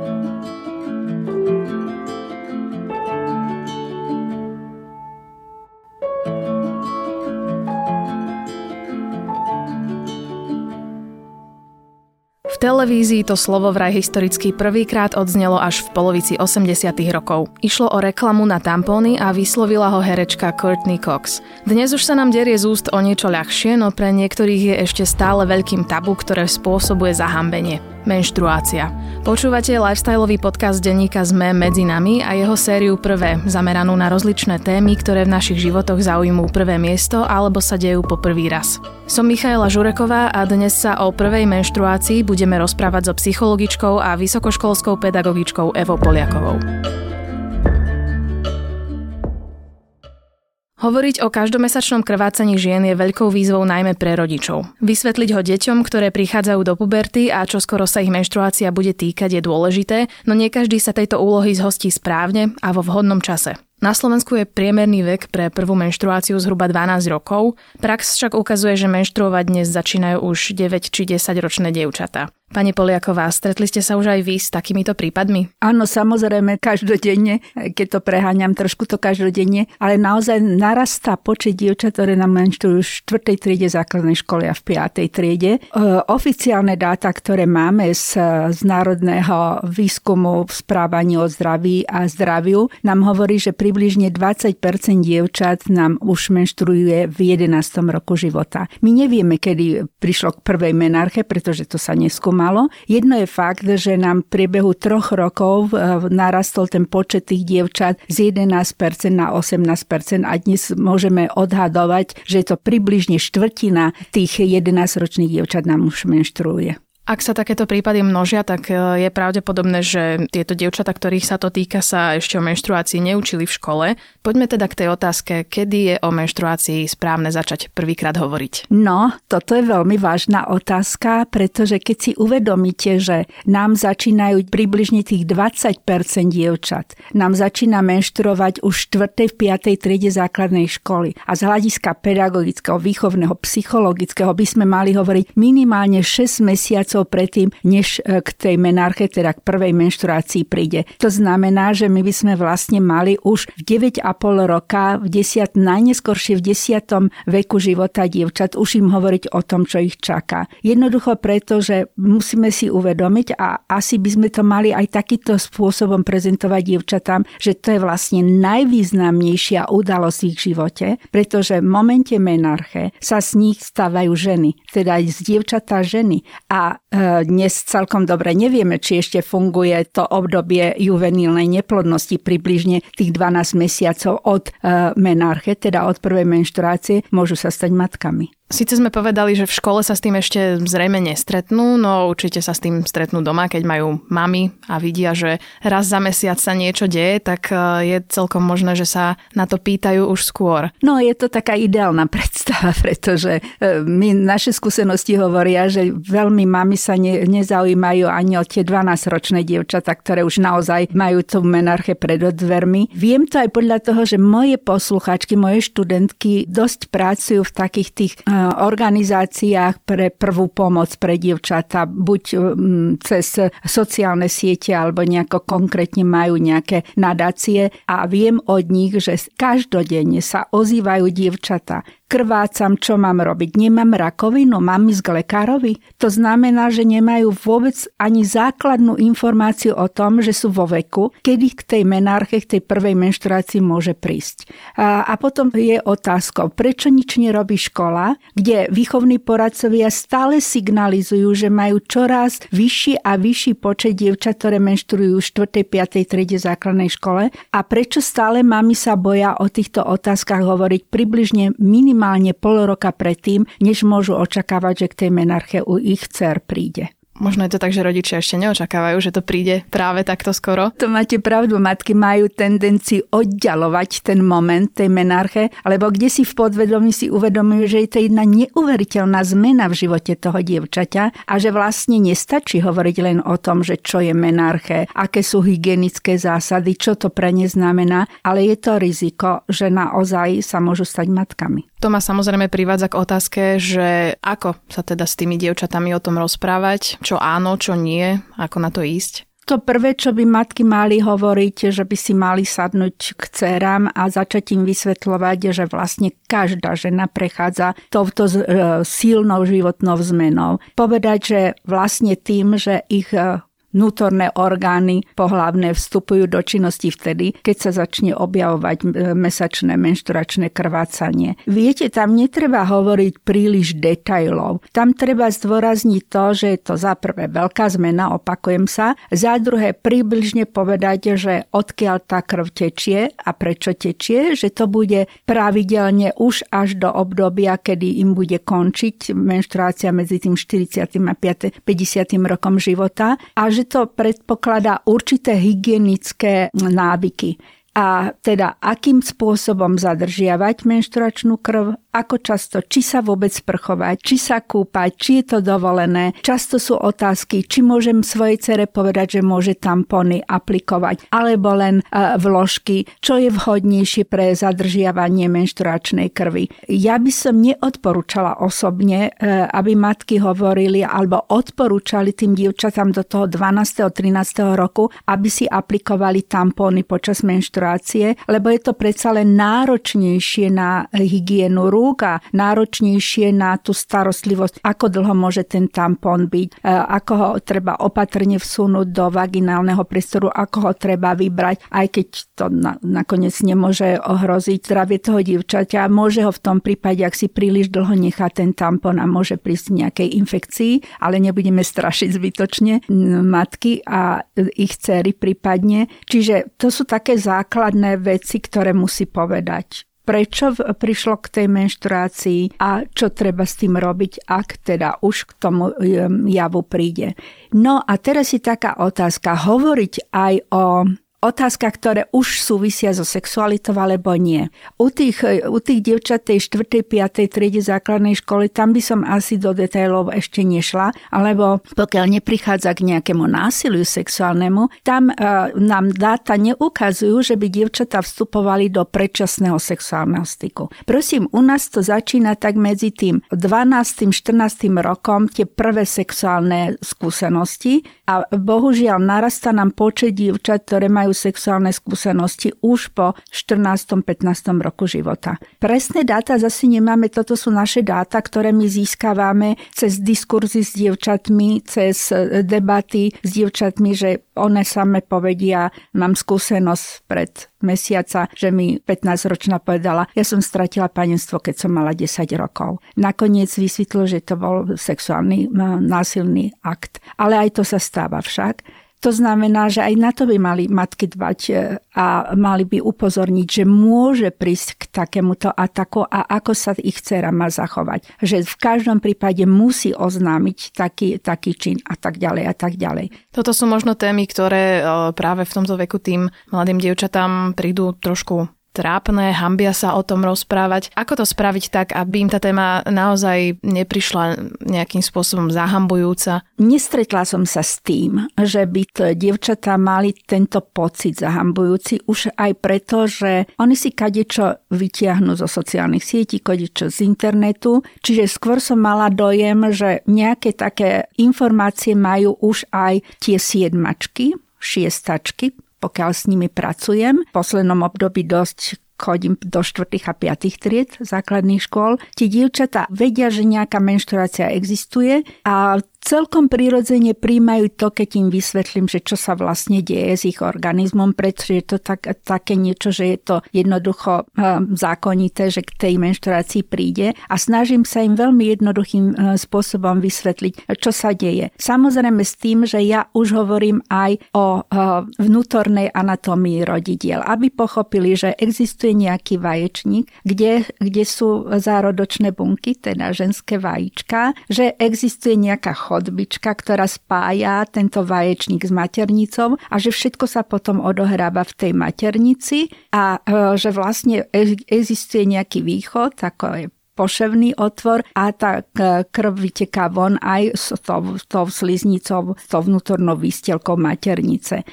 V televízii to slovo vraj historicky prvýkrát odznelo až v polovici 80. rokov. Išlo o reklamu na tampóny a vyslovila ho herečka Courtney Cox. Dnes už sa nám derie z úst o niečo ľahšie, no pre niektorých je ešte stále veľkým tabu, ktoré spôsobuje zahambenie. Menštruácia. Počúvate lifestyleový podcast denníka Zme medzi nami a jeho sériu Prvé, zameranú na rozličné témy, ktoré v našich životoch zaujímujú prvé miesto alebo sa dejú po prvý raz. Som Michaela Žureková a dnes sa o prvej menštruácii budeme rozprávať so psychologičkou a vysokoškolskou pedagogičkou Evou Poliakovou. Hovoriť o každomesačnom krvácaní žien je veľkou výzvou najmä pre rodičov. Vysvetliť ho deťom, ktoré prichádzajú do puberty a čoskoro sa ich menštruácia bude týkať, je dôležité, no nie každý sa tejto úlohy zhostí správne a vo vhodnom čase. Na Slovensku je priemerný vek pre prvú menštruáciu zhruba 12 rokov, prax však ukazuje, že menštruovať dnes začínajú už 9 či 10 ročné dievčatá. Pani Poliaková, stretli ste sa už aj vy s takýmito prípadmi? Áno, samozrejme, každodenne, keď to preháňam trošku, to každodenne, ale naozaj narastá počet dievčat, ktoré nám menštruujú v 4. triede základnej školy a v 5. triede. Oficiálne dáta, ktoré máme z Národného výskumu správania o zdraví a zdraviu, nám hovorí, že približne 20% dievčat nám už menštruuje v 11. roku života. My nevieme, kedy prišlo k prvej menarche, pretože to sa neskúma. Jedno je fakt, že nám v priebehu 3 rokov narastol ten počet tých dievčat z 11% na 18% a dnes môžeme odhadovať, že je to približne štvrtina tých 11-ročných dievčat nám už menštruuje. Ak sa takéto prípady množia, tak je pravdepodobné, že tieto dievčatá, ktorých sa to týka, sa ešte o menštruácii neučili v škole. Poďme teda k tej otázke, kedy je o menštruácii správne začať prvýkrát hovoriť. No, toto je veľmi vážna otázka, pretože keď si uvedomíte, že nám začínajú približne tých 20% dievčat, nám začína menštruovať už 4. v 5. triede základnej školy a z hľadiska pedagogického, výchovného, psychologického by sme mali hovoriť minimálne 6 mesiacov predtým, než k tej menarche, teda k prvej menštruácii príde. To znamená, že my by sme vlastne mali už v 9,5 roka, najneskoršie v 10. veku života dievčat už im hovoriť o tom, čo ich čaká. Jednoducho preto, že musíme si uvedomiť a asi by sme to mali aj takýmto spôsobom prezentovať dievčatám, že to je vlastne najvýznamnejšia udalosť v ich živote, pretože v momente menarche sa z nich stávajú ženy, teda z dievčatá ženy. A dnes celkom dobre nevieme, či ešte funguje to obdobie juvenilnej neplodnosti, približne tých 12 mesiacov od menarche, teda od prvej menštruácie, môžu sa stať matkami. Síce sme povedali, že v škole sa s tým ešte zrejme nestretnú, no určite sa s tým stretnú doma, keď majú mami a vidia, že raz za mesiac sa niečo deje, tak je celkom možné, že sa na to pýtajú už skôr. No je to taká ideálna predstava, pretože my naše skúsenosti hovoria, že veľmi mami sa nezaujímajú ani o tie 12-ročné dievčatá, ktoré už naozaj majú tú menarche pred dvermi. Viem to aj podľa toho, že moje posluchačky, moje študentky dosť pracujú v takých tých organizáciách pre prvú pomoc pre dievčatá, buď cez sociálne siete alebo nejako konkrétne majú nejaké nadácie a viem od nich, že každodenne sa ozývajú dievčatá. Krvácam, čo mám robiť? Nemám rakovinu? Mám ísť k lekárovi? To znamená, že nemajú vôbec ani základnú informáciu o tom, že sú vo veku, kedy k tej menarche, k tej prvej menštruácii môže prísť. A potom je otázka, prečo nič nerobí škola, kde výchovní poradcovia stále signalizujú, že majú čoraz vyšší a vyšší počet dievčat, ktoré menštruujú v 4. 5. triede základnej škole a prečo stále mami sa boja o týchto otázkach hovoriť približne minimálne pol roka predtým, než môžu očakávať, že k tej menarche u ich dcér príde. Možno je to tak, že rodičia ešte neočakávajú, že to príde práve takto skoro. To máte pravdu, matky majú tendenciu oddialovať ten moment tej menarche, alebo kde si v podvedomí si uvedomujú, že je to jedna neuveriteľná zmena v živote toho dievčaťa a že vlastne nestačí hovoriť len o tom, že čo je menarche, aké sú hygienické zásady, čo to pre ne znamená, ale je to riziko, že naozaj sa môžu stať matkami. To ma samozrejme privádza k otázke, že ako sa teda s tými dievčatami o tom rozprávať, čo áno, čo nie, ako na to ísť. to prvé, čo by matky mali hovoriť, že by si mali sadnúť k dcerám a začať im vysvetľovať, že vlastne každá žena prechádza touto silnou životnou zmenou. Povedať, že vlastne tým, že ich vnútorné orgány pohlavné vstupujú do činnosti vtedy, keď sa začne objavovať mesačné menšturačné krvácanie. Viete, tam netreba hovoriť príliš detailov. Tam treba zdôrazniť to, že je to za prvé veľká zmena, opakujem sa, za druhé približne povedať, že odkiaľ tá krv tečie a prečo tečie, že to bude pravidelne už až do obdobia, kedy im bude končiť menštruácia medzi tým 40. a 50. rokom života a že to predpokladá určité hygienické návyky. A teda, akým spôsobom zadržiavať menšturačnú krv, ako často, či sa vôbec sprchovať, či sa kúpať, či je to dovolené. Často sú otázky, či môžem svojej dcere povedať, že môže tampony aplikovať, alebo len vložky, čo je vhodnejšie pre zadržiavanie menšturačnej krvi. Ja by som neodporúčala osobne, aby matky hovorili alebo odporúčali tým dievčatám do toho 12. 13. roku, aby si aplikovali tampony počas menštruácie, lebo je to predsa len náročnejšie na hygienu rúk a náročnejšie na tú starostlivosť, ako dlho môže ten tampón byť, ako ho treba opatrne vsunúť do vaginálneho priestoru, ako ho treba vybrať, aj keď to nakoniec nemôže ohroziť zdravie toho dievčaťa. Môže ho v tom prípade, ak si príliš dlho nechá ten tampón a môže prísť nejakej infekcii, ale nebudeme strašiť zbytočne matky a ich dcery prípadne. Čiže to sú také základné veci, ktoré musí povedať. Prečo prišlo k tej menštruácii a čo treba s tým robiť, ak teda už k tomu javu príde. No a teraz je taká otázka. Hovoriť aj o otázkach, ktoré už súvisia so sexualitou alebo nie. U tých dievčat tej 4., 5. triede základnej školy, tam by som asi do detailov ešte nešla, alebo pokiaľ neprichádza k nejakému násiliu sexuálnemu, tam nám dáta neukazujú, že by dievčatá vstupovali do predčasného sexuálneho styku. Prosím, u nás to začína tak medzi tým 12. 14. rokom tie prvé sexuálne skúsenosti a bohužiaľ narastá nám počet dievčat, ktoré majú sexuálne skúsenosti už po 14. 15. roku života. Presné dáta zase nemáme, toto sú naše dáta, ktoré my získavame cez diskurzy s dievčatmi, cez debaty s dievčatmi, že one same povedia, mám skúsenosť pred mesiaca, že mi 15-ročná povedala, ja som stratila panenstvo, keď som mala 10 rokov. Nakoniec vysvetlo, že to bol sexuálny násilný akt. Ale aj to sa stáva však. To znamená, že aj na to by mali matky dbať a mali by upozorniť, že môže prísť k takémuto ataku a ako sa ich dcera má zachovať. Že v každom prípade musí oznámiť taký čin a tak ďalej a tak ďalej. Toto sú možno témy, ktoré práve v tomto veku tým mladým dievčatám prídu trošku trápne, hanbia sa o tom rozprávať. Ako to spraviť tak, aby im tá téma naozaj neprišla nejakým spôsobom zahambujúca? Nestretla som sa s tým, že by dievčatá mali tento pocit zahambujúci, už aj preto, že oni si kadečo vytiahnu zo sociálnych sietí, kadečo z internetu. Čiže skôr som mala dojem, že nejaké také informácie majú už aj tie 7, 6, pokiaľ s nimi pracujem. V poslednom období dosť chodím do 4. a 5. tried základných škôl. Tie dievčatá vedia, že nejaká menštruácia existuje a celkom prirodzene príjmajú to, keď im vysvetlím, že čo sa vlastne deje s ich organizmom, pretože je to také niečo, že je to jednoducho zákonité, že k tej menštruácii príde a snažím sa im veľmi jednoduchým spôsobom vysvetliť, čo sa deje. Samozrejme s tým, že ja už hovorím aj o vnútornej anatómii rodidiel, aby pochopili, že existuje nejaký vaječník, kde sú zárodočné bunky, teda ženské vajíčka, že existuje nejaká chodbička, ktorá spája tento vaječník s maternicou a že všetko sa potom odohráva v tej maternici a že vlastne existuje nejaký východ, ako je poševný otvor a tá krv vyteká von aj s tou sliznicou, s tou vnútornou výstielkou maternice.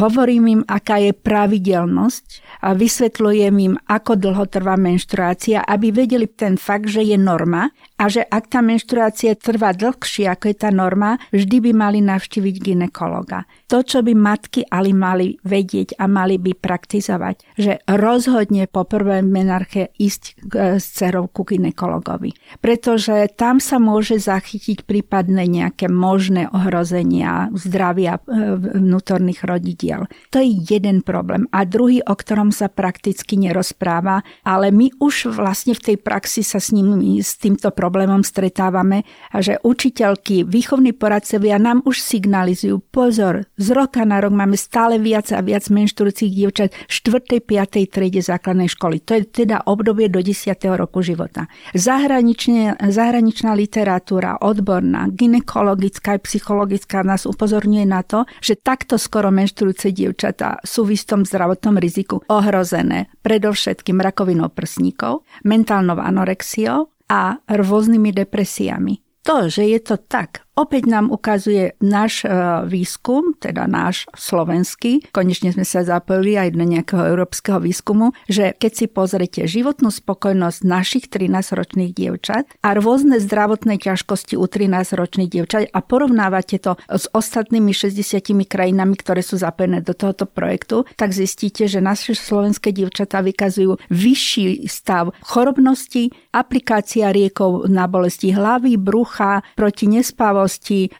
Hovorím im, aká je pravidelnosť a vysvetľujem im, ako dlho trvá menštruácia, aby vedeli ten fakt, že je norma a že ak tá menštruácia trvá dlhšie, ako je tá norma, vždy by mali navštíviť gynekologa. To, čo by matky ale mali vedieť a mali by praktizovať, že rozhodne po prvej menarche ísť s dcerou ku gynekologovi. Pretože tam sa môže zachytiť prípadne nejaké možné ohrozenia zdravia vnútorných rodidiel. To je jeden problém. A druhý, o ktorom sa prakticky nerozpráva, ale my už vlastne v tej praxi sa s týmto problémom stretávame, a že učiteľky, výchovní poradcovia nám už signalizujú pozor, z roka na rok máme stále viac a viac menštrujúcich dievčat v 4., 5. triede základnej školy. To je teda obdobie do 10. roku života. Zahraničná literatúra, odborná, gynekologická a psychologická nás upozorňuje na to, že takto skoro menštrujúce dievčatá sú v istom zdravotnom riziku ohrozené predovšetkým rakovinou prsníkov, mentálnou anorexiou a rôznymi depresiami. To, že je to tak, opäť nám ukazuje náš výskum, teda náš slovenský, konečne sme sa zapojili aj do nejakého európskeho výskumu, že keď si pozrete životnú spokojnosť našich 13-ročných dievčat a rôzne zdravotné ťažkosti u 13-ročných dievčat a porovnávate to s ostatnými 60 krajinami, ktoré sú zapojené do tohoto projektu, tak zistíte, že naše slovenské dievčatá vykazujú vyšší stav chorobnosti, aplikácia liekov na bolesti hlavy, brucha, proti nespavosti,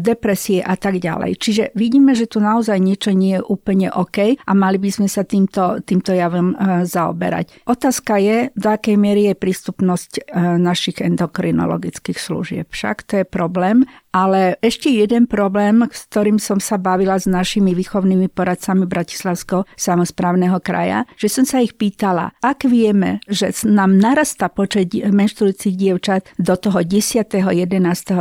depresie a tak ďalej. Čiže vidíme, že tu naozaj niečo nie je úplne OK a mali by sme sa týmto javom zaoberať. Otázka je, do akej miery je prístupnosť našich endokrinologických služieb. Však to je problém. Ale ešte jeden problém, s ktorým som sa bavila s našimi výchovnými poradcami Bratislavského samosprávneho kraja, že som sa ich pýtala, ak vieme, že nám narastá počet menštrujúcich dievčat do toho 10. 11.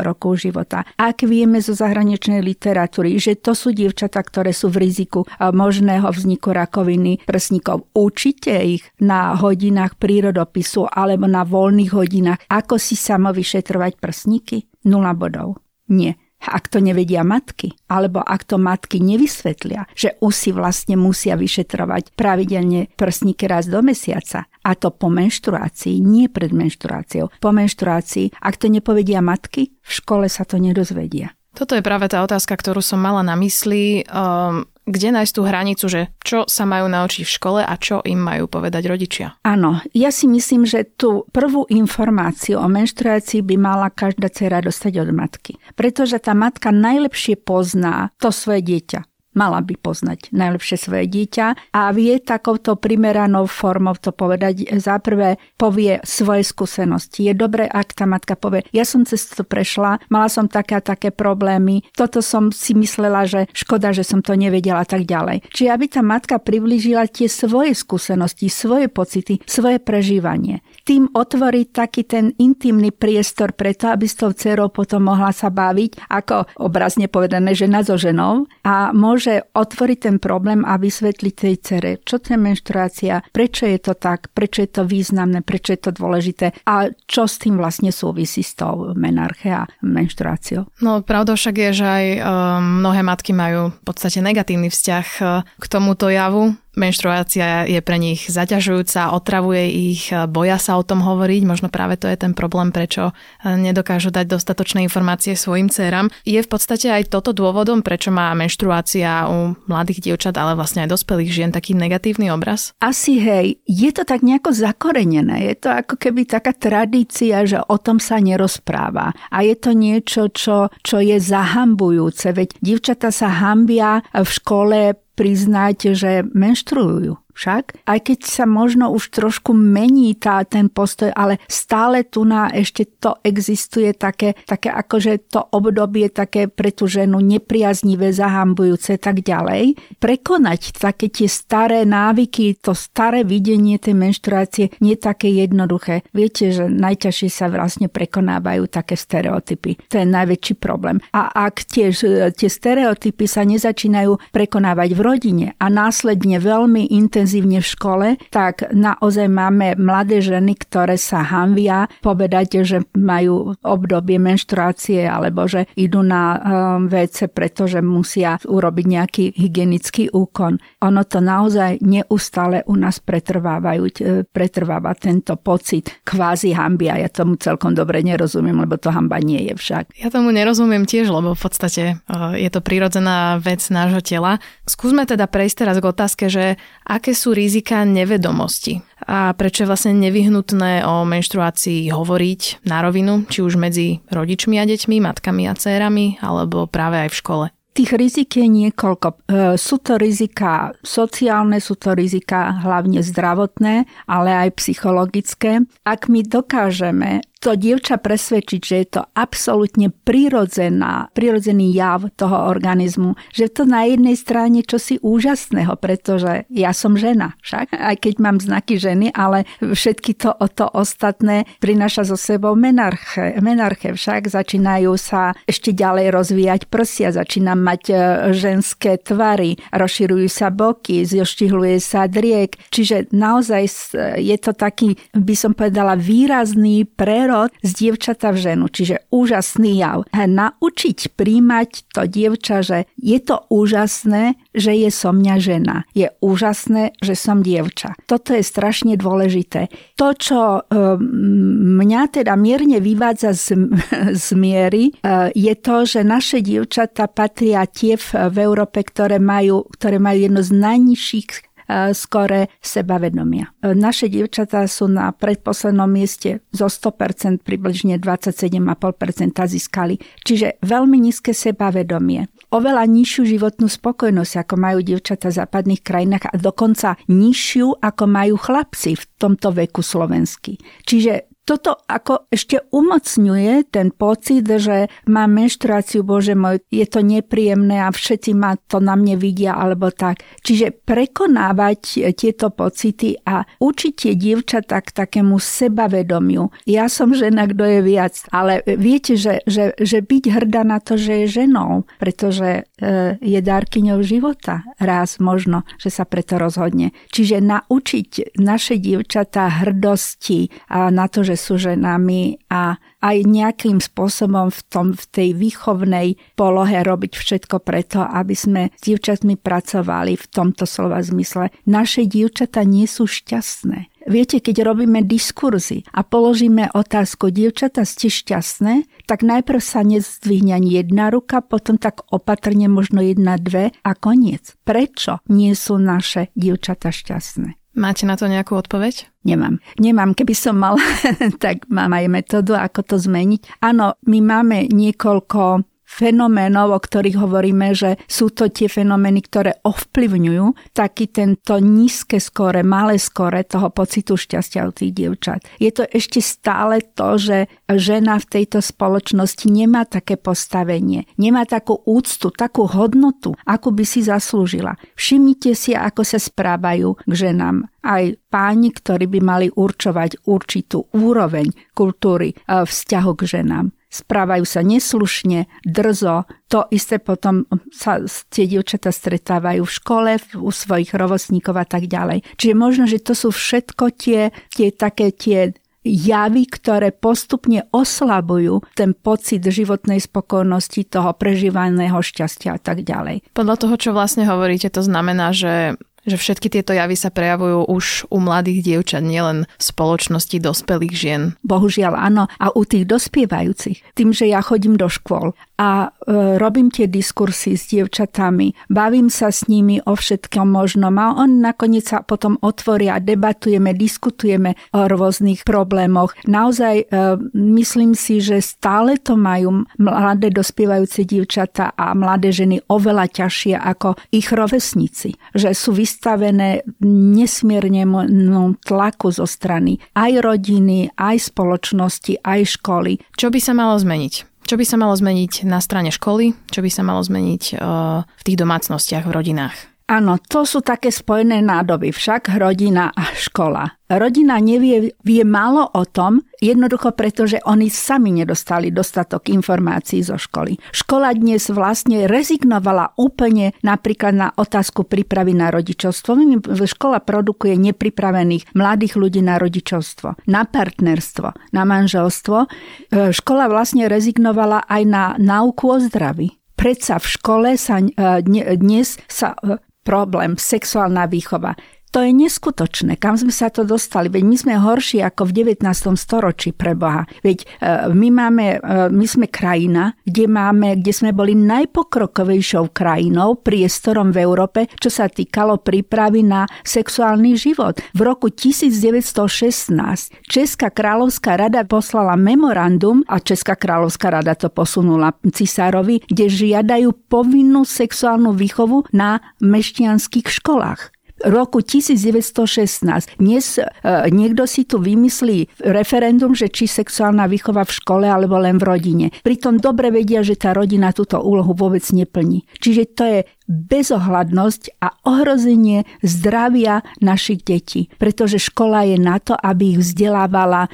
roku života, ak vieme zo zahraničnej literatúry, že to sú dievčatá, ktoré sú v riziku možného vzniku rakoviny prsníkov, učite ich na hodinách prírodopisu alebo na voľných hodinách, ako si samovyšetrovať prsníky? 0 bodov. Nie. Ak to nevedia matky, alebo ak to matky nevysvetlia, že usi vlastne musia vyšetrovať pravidelne prsníky raz do mesiaca, a to po menštruácii, nie pred menštruáciou. Po menštruácii, ak to nepovedia matky, v škole sa to nedozvedia. Toto je práve tá otázka, ktorú som mala na mysli. Kde nájsť tú hranicu, že čo sa majú naučiť v škole a čo im majú povedať rodičia? Áno, ja si myslím, že tú prvú informáciu o menštruácii by mala každá dcéra dostať od matky. Pretože tá matka najlepšie pozná to svoje dieťa. Mala by poznať najlepšie svoje dieťa a vie takouto primeranou formou to povedať. Za prvé povie svoje skúsenosti. Je dobré, ak tá matka povie, ja som cez to prešla, mala som také a také problémy, toto som si myslela, že škoda, že som to nevedela a tak ďalej. Čiže aby tá matka priblížila tie svoje skúsenosti, svoje pocity, svoje prežívanie. Tým otvorí taký ten intimný priestor preto, aby s tou dcerou potom mohla sa baviť, ako obrazne povedané, žena so ženou a že otvoriť ten problém a vysvetliť tej dcere, čo to je menštruácia, prečo je to tak, prečo je to významné, prečo je to dôležité a čo s tým vlastne súvisí s tou menarche a menštruáciou. No pravda však je, že aj mnohé matky majú v podstate negatívny vzťah k tomuto javu. Menštruácia je pre nich zaťažujúca, otravuje ich, boja sa o tom hovoriť. Možno práve to je ten problém, prečo nedokážu dať dostatočné informácie svojim dcerám. Je v podstate aj toto dôvodom, prečo má menštruácia u mladých dievčat, ale vlastne aj dospelých žien taký negatívny obraz? Asi hej, je to tak nejako zakorenené. Je to ako keby taká tradícia, že o tom sa nerozpráva. A je to niečo, čo je zahambujúce. Veď dievčatá sa hambia v škole priznať, že menštruujú. Však, aj keď sa možno už trošku mení ten postoj, ale stále tu na ešte to existuje také akože to obdobie také pre tú ženu nepriaznivé, zahambujúce, tak ďalej. Prekonať také tie staré návyky, to staré videnie tej menštruácie nie je také jednoduché. Viete, že najťažšie sa vlastne prekonávajú také stereotypy. To je najväčší problém. A ak tie stereotypy sa nezačínajú prekonávať v rodine a následne veľmi intenzívne intenzívne v škole, tak naozaj máme mladé ženy, ktoré sa hanbia povedať, že majú obdobie menštruácie alebo že idú na WC, pretože musia urobiť nejaký hygienický úkon. Ono to naozaj neustále u nás pretrváva tento pocit kvázi hanby a ja tomu celkom dobre nerozumiem, lebo to hanba nie je však. Ja tomu nerozumiem tiež, lebo v podstate je to prirodzená vec nášho tela. Skúsme teda prejsť teraz k otázke, že aké sú rizika nevedomosti a prečo je vlastne nevyhnutné o menštruácii hovoriť na rovinu, či už medzi rodičmi a deťmi, matkami a dcérami, alebo práve aj v škole. Tých rizik je niekoľko. Sú to rizika sociálne, sú to rizika hlavne zdravotné, ale aj psychologické. Ak my dokážeme to dievča presvedčiť, že je to absolútne prirodzený jav toho organizmu. Že to na jednej strane čosi úžasného, pretože ja som žena však, aj keď mám znaky ženy, ale všetky to ostatné prináša so sebou menarche však. Začínajú sa ešte ďalej rozvíjať prsia, začína mať ženské tvary, rozširujú sa boky, zoštihluje sa driek. Čiže naozaj je to taký, by som povedala, výrazný z dievčata v ženu, čiže úžasný jav. Naučiť príjmať to dievča, že je to úžasné, že je som mňa žena. Je úžasné, že som dievča. Toto je strašne dôležité. To, čo mňa teda mierne vyvádza z miery, je to, že naše dievčata patria tie v Európe, ktoré majú jedno z najnižších skore sebavedomia. Naše dievčatá sú na predposlednom mieste zo 100%, približne 27,5% získali. Čiže veľmi nízke sebavedomie. Oveľa nižšiu životnú spokojnosť, ako majú dievčatá v západných krajinách a dokonca nižšiu, ako majú chlapci v tomto veku slovenský. Čiže toto ako ešte umocňuje ten pocit, že mám menštruáciu, bože môj, je to nepríjemné a všetci ma to na mne vidia alebo tak. Čiže prekonávať tieto pocity a učiť tie dievčatá k takému sebavedomiu. Ja som žena, kto je viac, ale viete, že byť hrdá na to, že je ženou, pretože je dárkyňou života. Raz možno, že sa preto rozhodne. Čiže naučiť naše dievčatá hrdosti a na to, že sú ženami a aj nejakým spôsobom v tej výchovnej polohe robiť všetko preto, aby sme s dievčatmi pracovali v tomto slova zmysle. Naše dievčatá nie sú šťastné. Viete, keď robíme diskurzy a položíme otázku, dievčatá, ste šťastné, tak najprv sa nezdvihne ani jedna ruka, potom tak opatrne možno jedna, dve a koniec. Prečo nie sú naše dievčatá šťastné? Máte na to nejakú odpoveď? Nemám. Keby som mala, tak mám aj metódu, ako to zmeniť. Áno, my máme niekoľko fenoménov, o ktorých hovoríme, že sú to tie fenomény, ktoré ovplyvňujú taký tento nízke skóre, malé skóre toho pocitu šťastia u tých dievčat. Je to ešte stále to, že žena v tejto spoločnosti nemá také postavenie, nemá takú úctu, takú hodnotu, akú by si zaslúžila. Všimnite si, ako sa správajú k ženám. Aj páni, ktorí by mali určovať určitú úroveň kultúry vzťahu k ženám. Správajú sa neslušne, drzo. To isté potom sa tie dievčatá stretávajú v škole, u svojich rovesníkov a tak ďalej. Čiže možno, že to sú všetko tie javy, ktoré postupne oslabujú ten pocit životnej spokojnosti, toho prežívaného šťastia a tak ďalej. Podľa toho, čo vlastne hovoríte, to znamená, že všetky tieto javy sa prejavujú už u mladých dievčat, nielen v spoločnosti dospelých žien. Bohužiaľ áno, a u tých dospievajúcich. Tým, že ja chodím do škôl a robím tie diskursy s dievčatami, bavím sa s nimi o všetkom možnom a oni nakoniec sa potom otvoria, debatujeme, diskutujeme o rôznych problémoch. Naozaj myslím si, že stále to majú mladé dospievajúce dievčatá a mladé ženy oveľa ťažšie ako ich rovesníci, že sú vystavené nesmiernemu tlaku zo strany aj rodiny, aj spoločnosti, aj školy. Čo by sa malo zmeniť? Čo by sa malo zmeniť na strane školy? Čo by sa malo zmeniť v tých domácnostiach, v rodinách? Áno, to sú také spojené nádoby, však rodina a škola. Rodina vie málo o tom, jednoducho preto, že oni sami nedostali dostatok informácií zo školy. Škola dnes vlastne rezignovala úplne napríklad na otázku prípravy na rodičovstvo. Škola produkuje nepripravených mladých ľudí na rodičovstvo, na partnerstvo, na manželstvo. Škola vlastne rezignovala aj na náuku o zdraví. Predsa v škole dnes sa problém sexuálna výchova. To je neskutočné. Kam sme sa to dostali? Veď my sme horší ako v 19. storočí pre Boha. Veď my sme krajina, kde sme boli najpokrokovejšou krajinou, priestorom v Európe, čo sa týkalo prípravy na sexuálny život. V roku 1916 Česká kráľovská rada poslala memorandum a Česká kráľovská rada to posunula cisárovi, kde žiadajú povinnú sexuálnu výchovu na mešťanských školách. Roku 1916. Dnes niekto si tu vymyslí referendum, že či sexuálna výchova v škole alebo len v rodine. Pritom dobre vedia, že tá rodina túto úlohu vôbec neplní. Čiže to je bezohľadnosť a ohrozenie zdravia našich detí. Pretože škola je na to, aby ich vzdelávala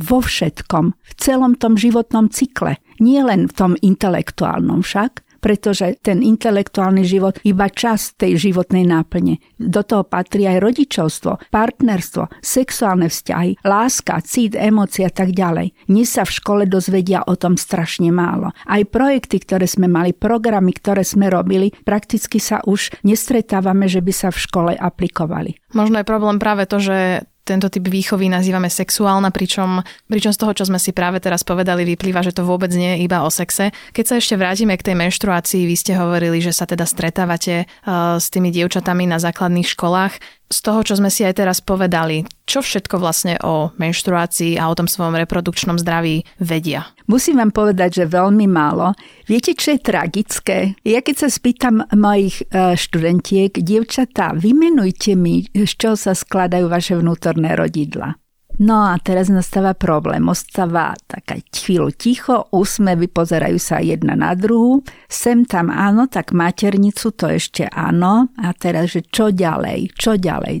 vo všetkom. V celom tom životnom cykle. Nie len v tom intelektuálnom však. Pretože ten intelektuálny život iba časť tej životnej náplne. Do toho patrí aj rodičovstvo, partnerstvo, sexuálne vzťahy, láska, cít, emócie a tak ďalej. Dnes sa v škole dozvedia o tom strašne málo. Aj projekty, ktoré sme mali, programy, ktoré sme robili, prakticky sa už nestretávame, že by sa v škole aplikovali. Možno je problém práve to, že tento typ výchovy nazývame sexuálna, pričom z toho, čo sme si práve teraz povedali, vyplýva, že to vôbec nie je iba o sexe. Keď sa ešte vrátime k tej menštruácii, vy ste hovorili, že sa teda stretávate s tými dievčatami na základných školách. Z toho, čo sme si aj teraz povedali, čo všetko vlastne o menštruácii a o tom svojom reprodukčnom zdraví vedia? Musím vám povedať, že veľmi málo. Viete, čo je tragické? Ja keď sa spýtam mojich študentiek, dievčatá, vymenujte mi, z čoho sa skladajú vaše vnútorné rodidlá. No a teraz nastáva problém. Ostáva taká chvíľu ticho, úsmevy, pozerajú sa jedna na druhú. Sem tam áno, tak maternicu to ešte áno. A teraz, že čo ďalej?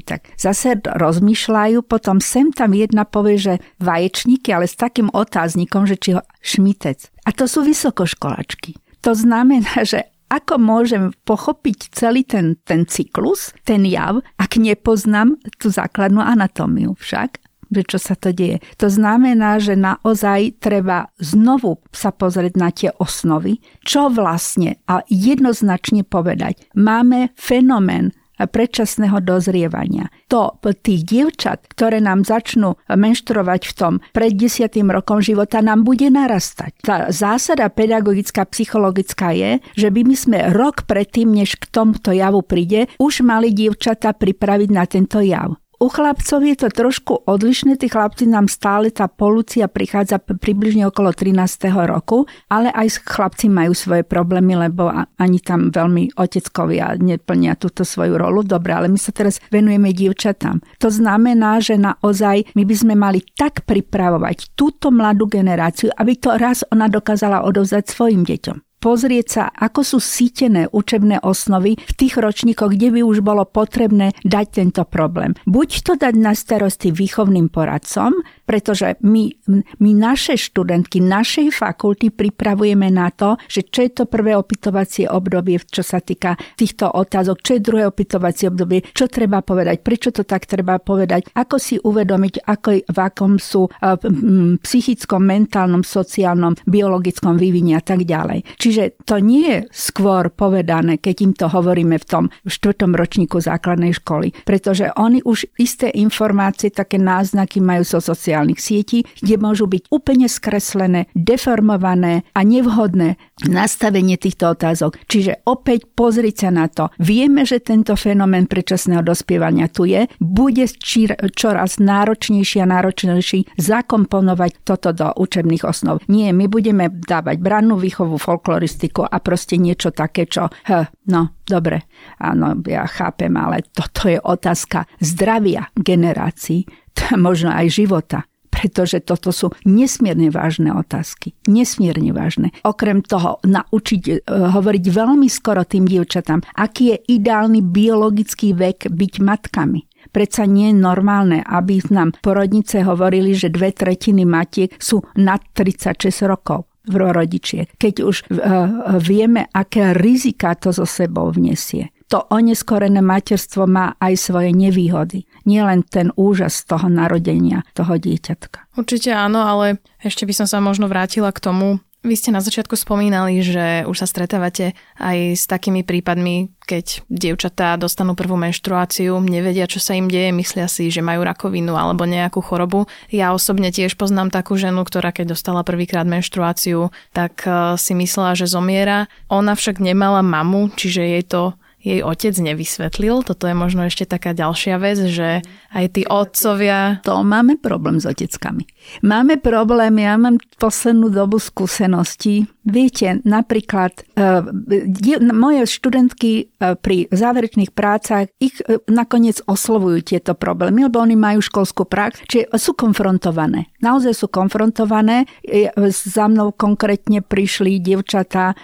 Tak zase rozmýšľajú, potom sem tam jedna povie, že vaječníky, ale s takým otáznikom, že či ho šmitec. A to sú vysokoškolačky. To znamená, že ako môžem pochopiť celý ten cyklus, ten jav, ak nepoznám tú základnú anatómiu však? Že čo sa to deje. To znamená, že naozaj treba znovu sa pozrieť na tie osnovy, čo vlastne a jednoznačne povedať. Máme fenomén predčasného dozrievania. To tých dievčat, ktoré nám začnú menštruovať v tom pred 10. rokom života, nám bude narastať. Tá zásada pedagogická, psychologická je, že by my sme rok predtým, než k tomuto javu príde, už mali dievčatá pripraviť na tento jav. U chlapcov je to trošku odlišné, tí chlapci nám stále tá polúcia prichádza približne okolo 13. roku, ale aj chlapci majú svoje problémy, lebo ani tam veľmi oteckovia neplnia túto svoju rolu. Dobre, ale my sa teraz venujeme dievčatám. To znamená, že naozaj my by sme mali tak pripravovať túto mladú generáciu, aby to raz ona dokázala odovzdať svojim deťom. Pozrieť sa, ako sú sítené učebné osnovy v tých ročníkoch, kde by už bolo potrebné dať tento problém. Buď to dať na starosti výchovným poradcom, pretože my naše študentky, našej fakulty pripravujeme na to, že čo je to prvé opytovacie obdobie, čo sa týka týchto otázok, čo je druhé opytovacie obdobie, čo treba povedať, prečo to tak treba povedať, ako si uvedomiť, v akom sú psychickom, mentálnom, sociálnom, biologickom vývine a tak ďalej. Čiže to nie je skôr povedané, keď im to hovoríme v tom 4. ročníku základnej školy, pretože oni už isté informácie, také náznaky majú zo sociálnych sietí, kde môžu byť úplne skreslené, deformované a nevhodné nastavenie týchto otázok. Čiže opäť pozrieť sa na to. Vieme, že tento fenomén predčasného dospievania tu je, bude čoraz náročnejší a náročnejší zakomponovať toto do učebných osnov. Nie, my budeme dávať brannú výchovu, folkloristiku a proste niečo také, čo... Dobre, áno, ja chápem, ale toto je otázka zdravia generácií, možno aj života. pretože toto sú nesmierne vážne otázky. Nesmierne vážne. Okrem toho naučiť hovoriť veľmi skoro tým dievčatám, aký je ideálny biologický vek byť matkami. Predsa nie je normálne, aby nám porodnice hovorili, že 2/3 matiek sú nad 36 rokov v rodičiek. Keď už vieme, aké rizika to so sebou vniesie. To oneskorené materstvo má aj svoje nevýhody. Nielen ten úžas toho narodenia, toho dieťatka. Určite áno, ale ešte by som sa možno vrátila k tomu. Vy ste na začiatku spomínali, že už sa stretávate aj s takými prípadmi, keď dievčatá dostanú prvú menštruáciu, nevedia, čo sa im deje, myslia si, že majú rakovinu alebo nejakú chorobu. Ja osobne tiež poznám takú ženu, ktorá keď dostala prvýkrát menštruáciu, tak si myslela, že zomiera. Ona však nemala mamu, čiže jej to jej otec nevysvetlil. Toto je možno ešte taká ďalšia vec, že aj tí otcovia... To máme problém s oteckami. Máme problém, ja mám poslednú dobu skúseností. Viete, napríklad moje študentky pri záverečných prácach, ich nakoniec oslovujú tieto problémy, lebo oni majú školskú prax, čiže sú konfrontované. Naozaj sú konfrontované. Za mnou konkrétne prišli dievčatá,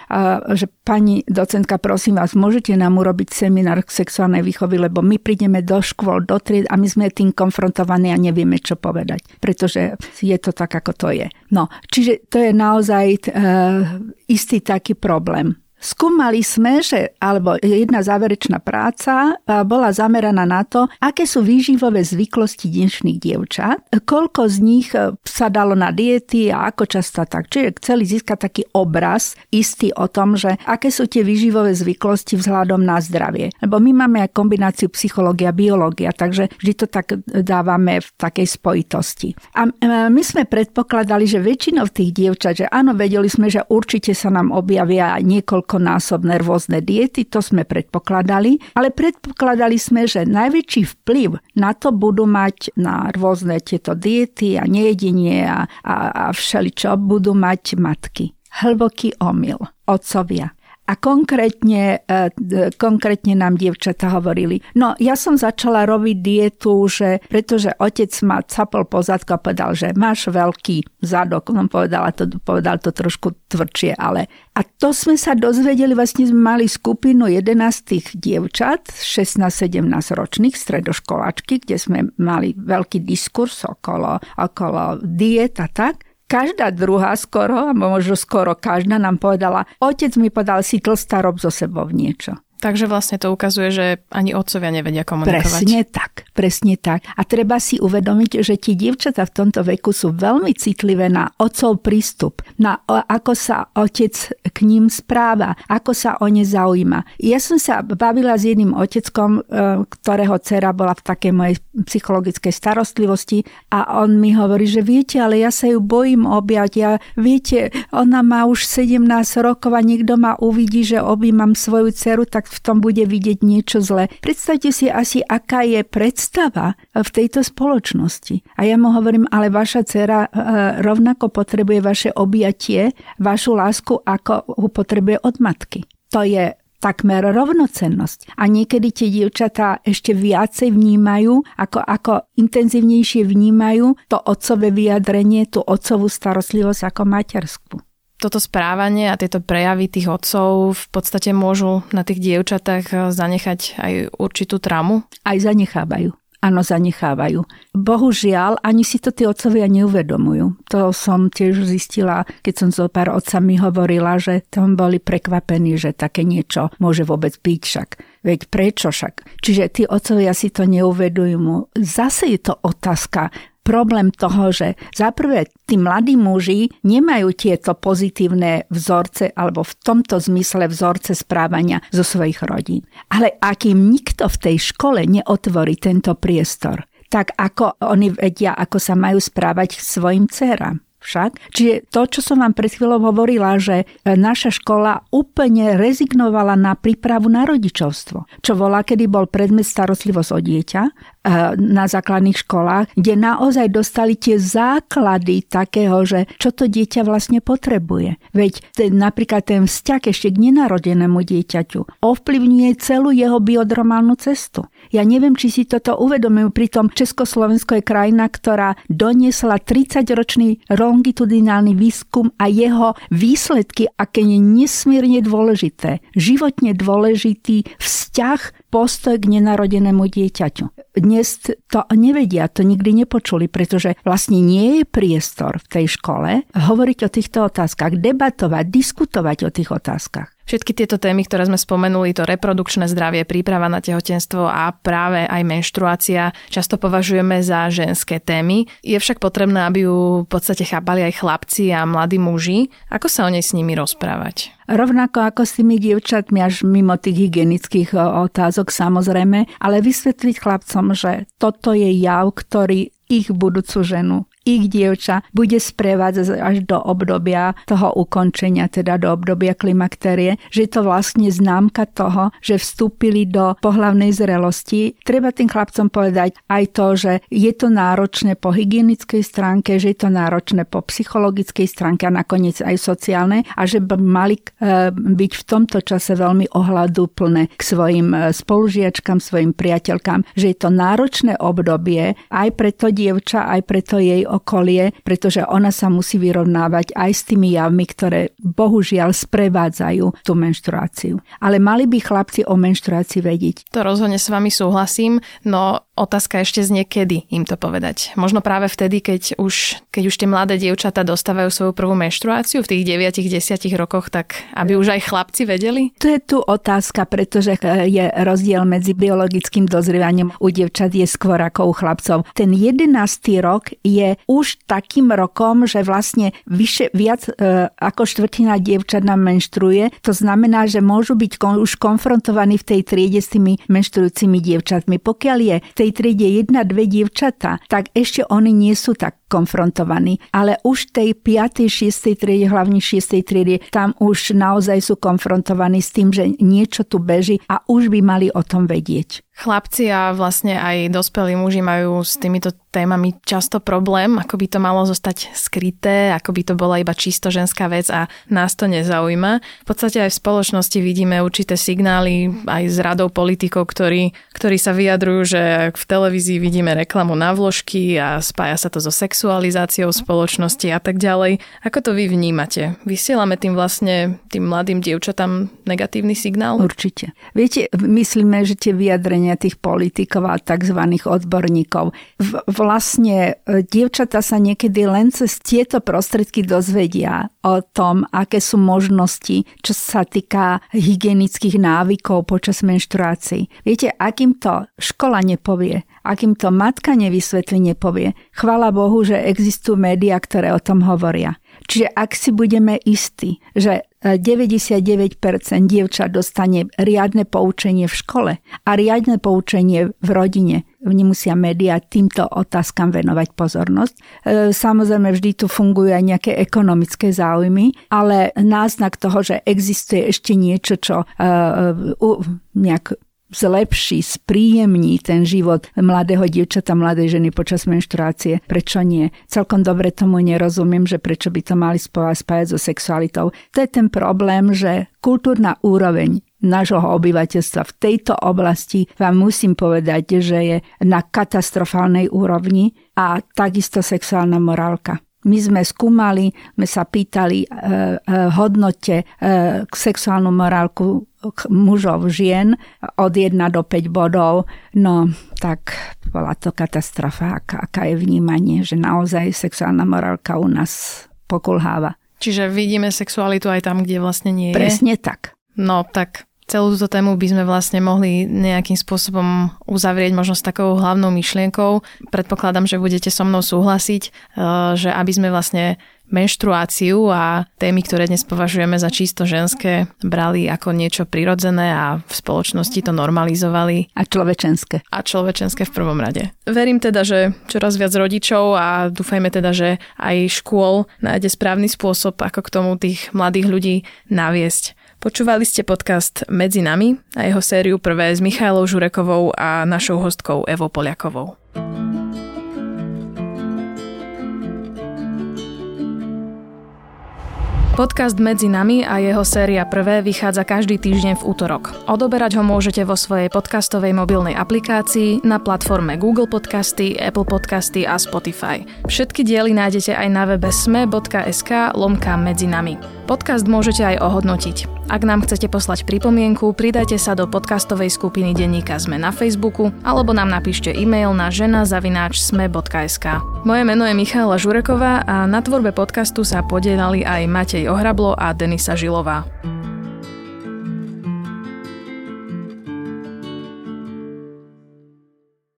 že pani docentka, prosím vás, môžete nám urobiť seminár k sexuálnej výchovi, lebo my prídeme do škôl, do tried a my sme tým konfrontovaní a nevieme, čo povedať, pretože je to tak, ako to je. No, čiže to je naozaj... istý taký problém. Skúmali sme, alebo jedna záverečná práca bola zameraná na to, aké sú výživové zvyklosti dnešných dievčat, koľko z nich sa dalo na diety a ako často tak. Čiže chceli získať taký obraz istý o tom, že aké sú tie výživové zvyklosti vzhľadom na zdravie. Lebo my máme aj kombináciu psychológia, biológia, takže vždy to tak dávame v takej spojitosti. A my sme predpokladali, že väčšinou tých dievčat, že áno, vedeli sme, že určite sa nám objavia niekoľko násobné rôzne diety, to sme predpokladali, ale predpokladali sme, že najväčší vplyv na to budú mať na rôzne tieto diety a nejedenie a všeličo budú mať matky. Hlboký omyl, otcovia. A konkrétne nám dievčatá hovorili, no ja som začala robiť dietu, že pretože otec ma capol po zadku a povedal, že máš veľký zadok. On povedal to trošku tvrdšie, ale... A to sme sa dozvedeli, vlastne sme mali skupinu 11 dievčat, 16-17 ročných, stredoškoláčky, kde sme mali veľký diskurs okolo diet a tak. Každá druhá skoro, alebo možno skoro každá nám povedala, otec mi podal si tlstá, rob zo sebou niečo. Takže vlastne to ukazuje, že ani otcovia nevedia komunikovať. Presne tak, presne tak. A treba si uvedomiť, že tie dievčatá v tomto veku sú veľmi citlivé na otcov prístup, na ako sa otec k ním správa, ako sa o ne zaujíma. Ja som sa bavila s jedným oteckom, ktorého dcera bola v takej mojej psychologickej starostlivosti a on mi hovorí, že viete, ale ja sa ju bojím objať. Ja, viete, ona má už 17 rokov a niekto ma uvidí, že objímam svoju dceru, tak v tom bude vidieť niečo zlé. Predstavte si asi, aká je predstava v tejto spoločnosti. A ja mu hovorím, ale vaša dcera rovnako potrebuje vaše objatie, vašu lásku, ako ho potrebuje od matky. To je takmer rovnocennosť. A niekedy tie dievčatá ešte viacej vnímajú, ako intenzívnejšie vnímajú to otcové vyjadrenie, tú otcovú starostlivosť ako materskú. Toto správanie a tieto prejavy tých otcov v podstate môžu na tých dievčatách zanechať aj určitú traumu? Aj zanechávajú. Áno, zanechávajú. Bohužiaľ, ani si to tí otcovia neuvedomujú. To som tiež zistila, keď som so pár otcami hovorila, že tam boli prekvapení, že také niečo môže vôbec byť však. Veď prečo však? Čiže tí otcovia si to neuvedomujú. Zase je to otázka, problém toho, že zaprvé tí mladí muži nemajú tieto pozitívne vzorce alebo v tomto zmysle vzorce správania zo svojich rodín. Ale ak im nikto v tej škole neotvorí tento priestor, tak ako oni vedia, ako sa majú správať k svojim dcerám. Však. Čiže to, čo som vám pred chvíľou hovorila, že naša škola úplne rezignovala na prípravu na rodičovstvo, čo volá, kedy bol predmet starostlivosť o dieťa, na základných školách, kde naozaj dostali tie základy takého, že čo to dieťa vlastne potrebuje. Veď napríklad ten vzťah ešte k nenarodenému dieťaťu ovplyvňuje celú jeho biodromálnu cestu. Ja neviem, či si toto uvedomujú, pritom Československo je krajina, ktorá doniesla 30-ročný longitudinálny výskum a jeho výsledky, aké je nesmierne dôležité, životne dôležitý vzťah, postoj k nenarodenému dieťaťu. Dnes to nevedia, to nikdy nepočuli, pretože vlastne nie je priestor v tej škole hovoriť o týchto otázkach, debatovať, diskutovať o tých otázkach. Všetky tieto témy, ktoré sme spomenuli, to reprodukčné zdravie, príprava na tehotenstvo a práve aj menštruácia, často považujeme za ženské témy. Je však potrebné, aby ju v podstate chápali aj chlapci a mladí muži. Ako sa o nej s nimi rozprávať? Rovnako ako s tými dievčatmi, až mimo tých hygienických otázok samozrejme, ale vysvetliť chlapcom, že toto je jav, ktorý ich budúcu ženu, ich dievča bude sprevádzať až do obdobia toho ukončenia, teda do obdobia klimakterie, že je to vlastne známka toho, že vstúpili do pohlavnej zrelosti. Treba tým chlapcom povedať aj to, že je to náročné po hygienickej stránke, že je to náročné po psychologickej stránke a nakoniec aj sociálne a že by mali byť v tomto čase veľmi ohľaduplné k svojim spolužiačkám, svojim priateľkám, že je to náročné obdobie aj pre to dievča, aj pre to jej okolie, pretože ona sa musí vyrovnávať aj s tými javmi, ktoré bohužiaľ sprevádzajú tú menštruáciu. Ale mali by chlapci o menštruácii vedieť. To rozhodne s vami súhlasím, no otázka ešte znie, kedy im to povedať. Možno práve vtedy, keď už tie mladé dievčatá dostávajú svoju prvú menštruáciu v tých 9-10 rokoch, tak aby už aj chlapci vedeli? To je tu otázka, pretože je rozdiel medzi biologickým dozrievaním u dievčat je skôr ako u chlapcov. Ten 11. rok je už takým rokom, že vlastne viac ako štvrtina dievčat nám menštruje. To znamená, že môžu byť už konfrontovaní v tej triede s tými menštrujúcimi dievčatmi. Pokiaľ je tej triede 1-2 dievčatá, tak ešte oni nie sú tak konfrontovaní. Ale už tej 5. 6. triede, hlavne 6. triede, tam už naozaj sú konfrontovaní s tým, že niečo tu beží a už by mali o tom vedieť. Chlapci a vlastne aj dospelí muži majú s týmito témami často problém, ako by to malo zostať skryté, ako by to bola iba čisto ženská vec a nás to nezaujíma. V podstate aj v spoločnosti vidíme určité signály aj z radov politikov, ktorí sa vyjadrujú, že v televízii vidíme reklamu na vložky a spája sa to so sexualizáciou spoločnosti a tak ďalej. Ako to vy vnímate? Vysielame tým vlastne tým mladým dievčatám negatívny signál? Určite. Viete, myslíme, že tie vyjadrenia tých politikov a takzvaných odborníkov. Vlastne dievčatá sa niekedy len cez tieto prostriedky dozvedia o tom, aké sú možnosti, čo sa týka hygienických návykov počas menštruácií. Viete, akým to škola nepovie, akým to matka nevysvetlí, nepovie. Chvála Bohu, že existujú médiá, ktoré o tom hovoria. Čiže ak si budeme istí, že 99% dievčat dostane riadne poučenie v škole a riadne poučenie v rodine, nemusia médiá týmto otázkam venovať pozornosť. Samozrejme, vždy tu fungujú aj nejaké ekonomické záujmy, ale náznak toho, že existuje ešte niečo, čo nejak zlepší, spríjemní ten život mladého dievčata, mladej ženy počas menštruácie. Prečo nie? Celkom dobre tomu nerozumiem, že prečo by to mali spájať so sexualitou. To je ten problém, že kultúrna úroveň nášho obyvateľstva v tejto oblasti vám musím povedať, že je na katastrofálnej úrovni a takisto sexuálna morálka. My sme skúmali, sme sa pýtali hodnote sexuálnu morálku mužov, žien od 1 do 5 bodov, no tak bola to katastrofa, aká je vnímanie, že naozaj sexuálna morálka u nás pokulháva. Čiže vidíme sexualitu aj tam, kde vlastne nie je? Presne tak. No tak celú túto tému by sme vlastne mohli nejakým spôsobom uzavrieť možno s takou hlavnou myšlienkou. Predpokladám, že budete so mnou súhlasiť, že aby sme vlastne menštruáciu a témy, ktoré dnes považujeme za čisto ženské, brali ako niečo prirodzené a v spoločnosti to normalizovali. A človečenské. A človečenské v prvom rade. Verím teda, že čoraz viac rodičov a dúfajme teda, že aj škôl nájde správny spôsob, ako k tomu tých mladých ľudí naviesť. Počúvali ste podcast Medzi nami a jeho sériu prvé s Michaelou Žurekovou a našou hostkou Evou Poliakovou. Podcast Medzi nami a jeho séria prvé vychádza každý týždeň v útorok. Odoberať ho môžete vo svojej podcastovej mobilnej aplikácii, na platforme Google Podcasty, Apple Podcasty a Spotify. Všetky diely nájdete aj na webe sme.sk/medzinami. Podcast môžete aj ohodnotiť. Ak nám chcete poslať pripomienku, pridajte sa do podcastovej skupiny denníka Sme na Facebooku alebo nám napíšte e-mail na žena@sme.sk. Moje meno je Michaela Žureková a na tvorbe podcastu sa podieľali aj Matej Ohrablo a Denisa Žilová.